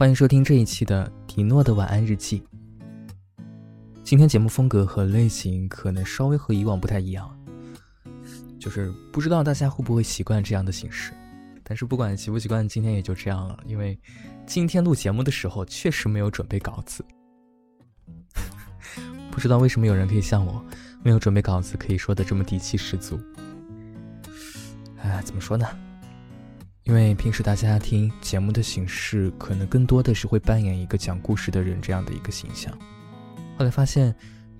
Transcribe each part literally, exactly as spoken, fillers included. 欢迎收听这一期的迪诺的晚安日记。今天节目风格和类型可能稍微和以往不太一样，就是不知道大家会不会习惯这样的形式，但是不管习不习惯，今天也就这样了。因为今天录节目的时候确实没有准备稿子不知道为什么有人可以像我没有准备稿子可以说的这么底气十足。哎，怎么说呢，因为平时大家听节目的形式可能更多的是会扮演一个讲故事的人这样的一个形象，后来发现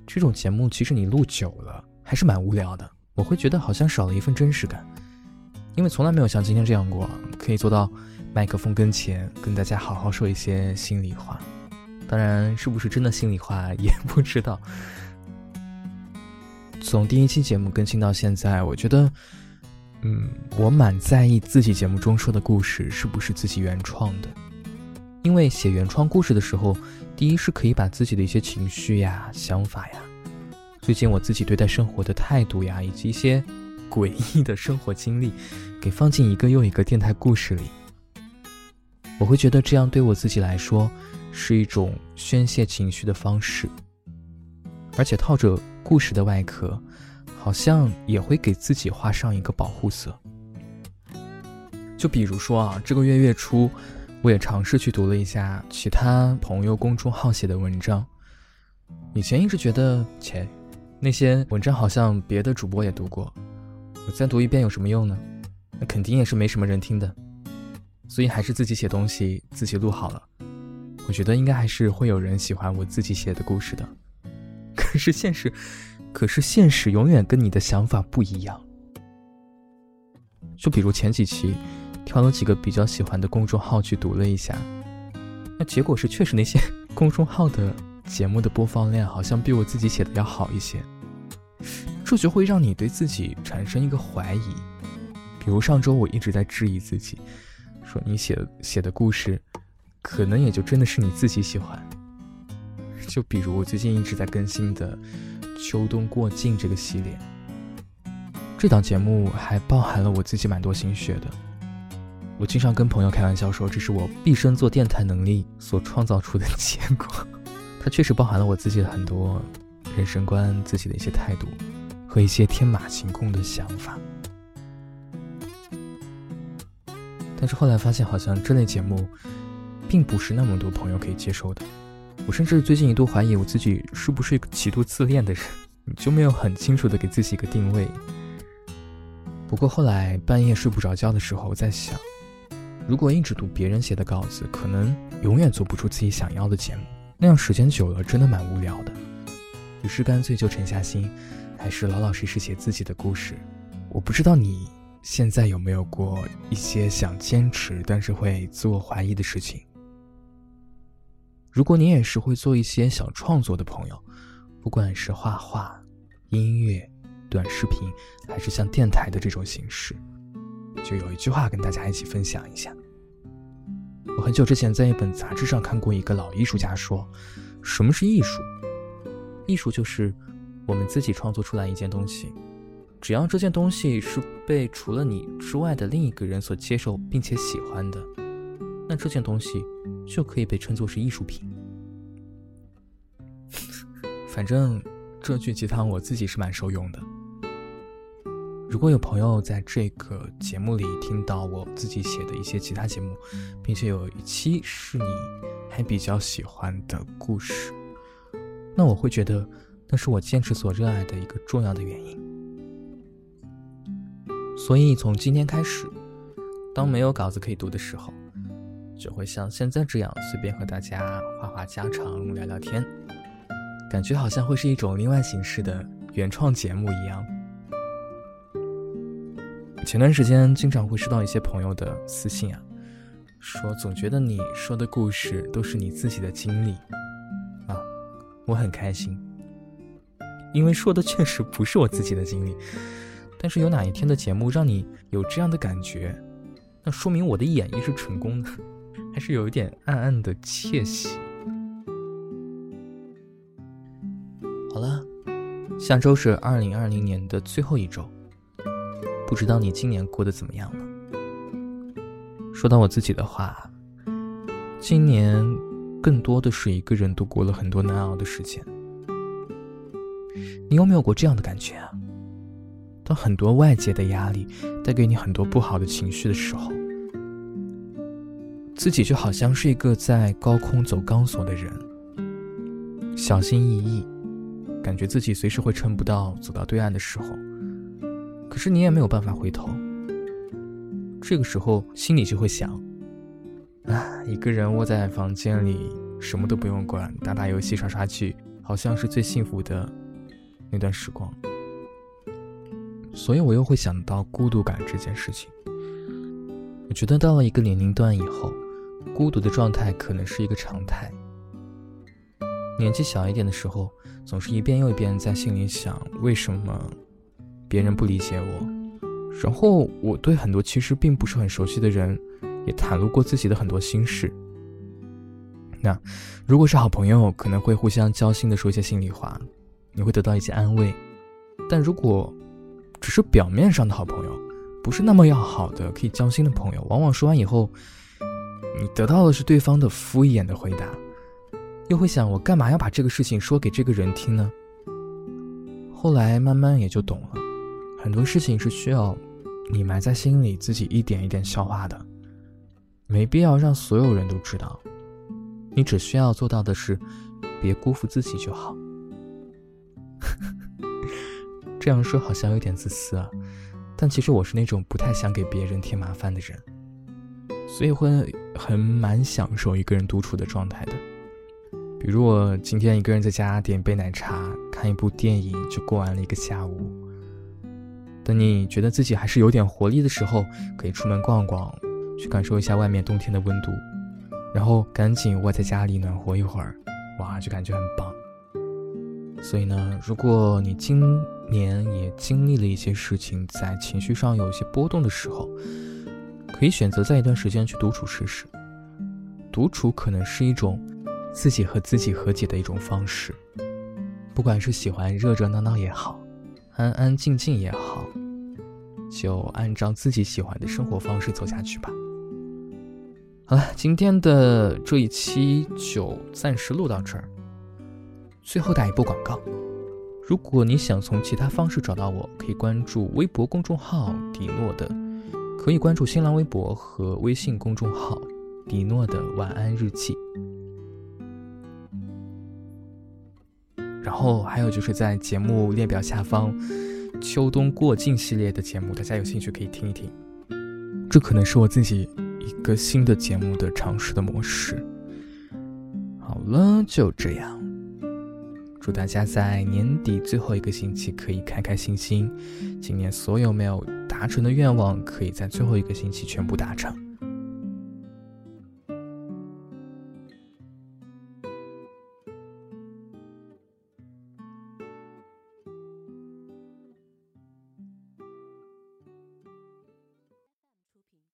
这种节目其实你录久了还是蛮无聊的，我会觉得好像少了一份真实感。因为从来没有像今天这样过，可以坐到麦克风跟前跟大家好好说一些心里话，当然是不是真的心里话也不知道。从第一期节目更新到现在，我觉得嗯，我蛮在意自己节目中说的故事是不是自己原创的。因为写原创故事的时候，第一是可以把自己的一些情绪呀、想法呀，最近我自己对待生活的态度呀，以及一些诡异的生活经历，给放进一个又一个电台故事里。我会觉得这样对我自己来说是一种宣泄情绪的方式，而且套着故事的外壳好像也会给自己画上一个保护色。就比如说啊，这个月月初我也尝试去读了一下其他朋友公众号写的文章，以前一直觉得切，那些文章好像别的主播也读过，我再读一遍有什么用呢？那肯定也是没什么人听的，所以还是自己写东西自己录好了。我觉得应该还是会有人喜欢我自己写的故事的，可是现实可是现实永远跟你的想法不一样。就比如前几期挑了几个比较喜欢的公众号去读了一下，那结果是确实那些公众号的节目的播放量好像比我自己写的要好一些，这就会让你对自己产生一个怀疑。比如上周我一直在质疑自己，说你写写的故事可能也就真的是你自己喜欢。就比如我最近一直在更新的秋冬过境这个系列，这档节目还包含了我自己蛮多心血的。我经常跟朋友开玩笑说，这是我毕生做电台能力所创造出的结果，它确实包含了我自己的很多人生观、自己的一些态度和一些天马行空的想法。但是后来发现好像这类节目并不是那么多朋友可以接受的，我甚至最近一度怀疑我自己是不是一个极度自恋的人，就没有很清楚的给自己一个定位。不过后来半夜睡不着觉的时候，我在想，如果一直读别人写的稿子，可能永远做不出自己想要的节目，那样时间久了真的蛮无聊的。于是干脆就沉下心，还是老老实实写自己的故事。我不知道你现在有没有过一些想坚持但是会自我怀疑的事情。如果你也是会做一些想创作的朋友，不管是画画、音乐、短视频，还是像电台的这种形式，就有一句话跟大家一起分享一下。我很久之前在一本杂志上看过一个老艺术家说，什么是艺术？艺术就是我们自己创作出来一件东西，只要这件东西是被除了你之外的另一个人所接受并且喜欢的，那这件东西就可以被称作是艺术品。反正这句鸡汤我自己是蛮受用的。如果有朋友在这个节目里听到我自己写的一些其他节目，并且有一期是你还比较喜欢的故事，那我会觉得那是我坚持所热爱的一个重要的原因。所以从今天开始，当没有稿子可以读的时候，就会像现在这样随便和大家话话家常、聊聊天，感觉好像会是一种另外形式的原创节目一样。前段时间经常会收到一些朋友的私信啊，说总觉得你说的故事都是你自己的经历啊，我很开心，因为说的确实不是我自己的经历。但是有哪一天的节目让你有这样的感觉，那说明我的演绎是成功的，还是有一点暗暗的窃喜。好了，下周是二零二零年的最后一周，不知道你今年过得怎么样了。说到我自己的话，今年更多的是一个人度过了很多难熬的时间。你有没有过这样的感觉啊？当很多外界的压力带给你很多不好的情绪的时候，自己就好像是一个在高空走钢索的人，小心翼翼，感觉自己随时会撑不到走到对岸的时候，可是你也没有办法回头。这个时候心里就会想，啊，一个人窝在房间里什么都不用管，打打游戏刷刷剧，好像是最幸福的那段时光。所以我又会想到孤独感这件事情。我觉得到了一个年龄段以后，孤独的状态可能是一个常态。年纪小一点的时候，总是一遍又一遍在心里想，为什么别人不理解我，然后我对很多其实并不是很熟悉的人也袒露过自己的很多心事。那如果是好朋友，可能会互相交心的说一些心里话，你会得到一些安慰。但如果只是表面上的好朋友，不是那么要好的可以交心的朋友，往往说完以后你得到的是对方的敷衍的回答，又会想，我干嘛要把这个事情说给这个人听呢？后来慢慢也就懂了，很多事情是需要你埋在心里，自己一点一点消化的，没必要让所有人都知道。你只需要做到的是别辜负自己就好。这样说好像有点自私啊，但其实我是那种不太想给别人添麻烦的人，所以会很蛮享受一个人独处的状态的。比如我今天一个人在家点杯奶茶，看一部电影，就过完了一个下午。等你觉得自己还是有点活力的时候，可以出门逛逛，去感受一下外面冬天的温度，然后赶紧窝在家里暖和一会儿，哇，就感觉很棒。所以呢，如果你今年也经历了一些事情，在情绪上有一些波动的时候，可以选择在一段时间去独处试试。独处可能是一种自己和自己和解的一种方式，不管是喜欢热热闹闹也好，安安静静也好，就按照自己喜欢的生活方式走下去吧。好了，今天的这一期就暂时录到这儿。最后打一波广告，如果你想从其他方式找到我，可以关注微博公众号迪诺的，可以关注新浪微博和微信公众号迪诺的晚安日记。然后还有就是在节目列表下方秋冬过境系列的节目，大家有兴趣可以听一听。这可能是我自己一个新的节目的尝试的模式。好了，就这样，祝大家在年底最后一个星期可以开开心心，今年所有没有达成的愿望可以在最后一个星期全部达成。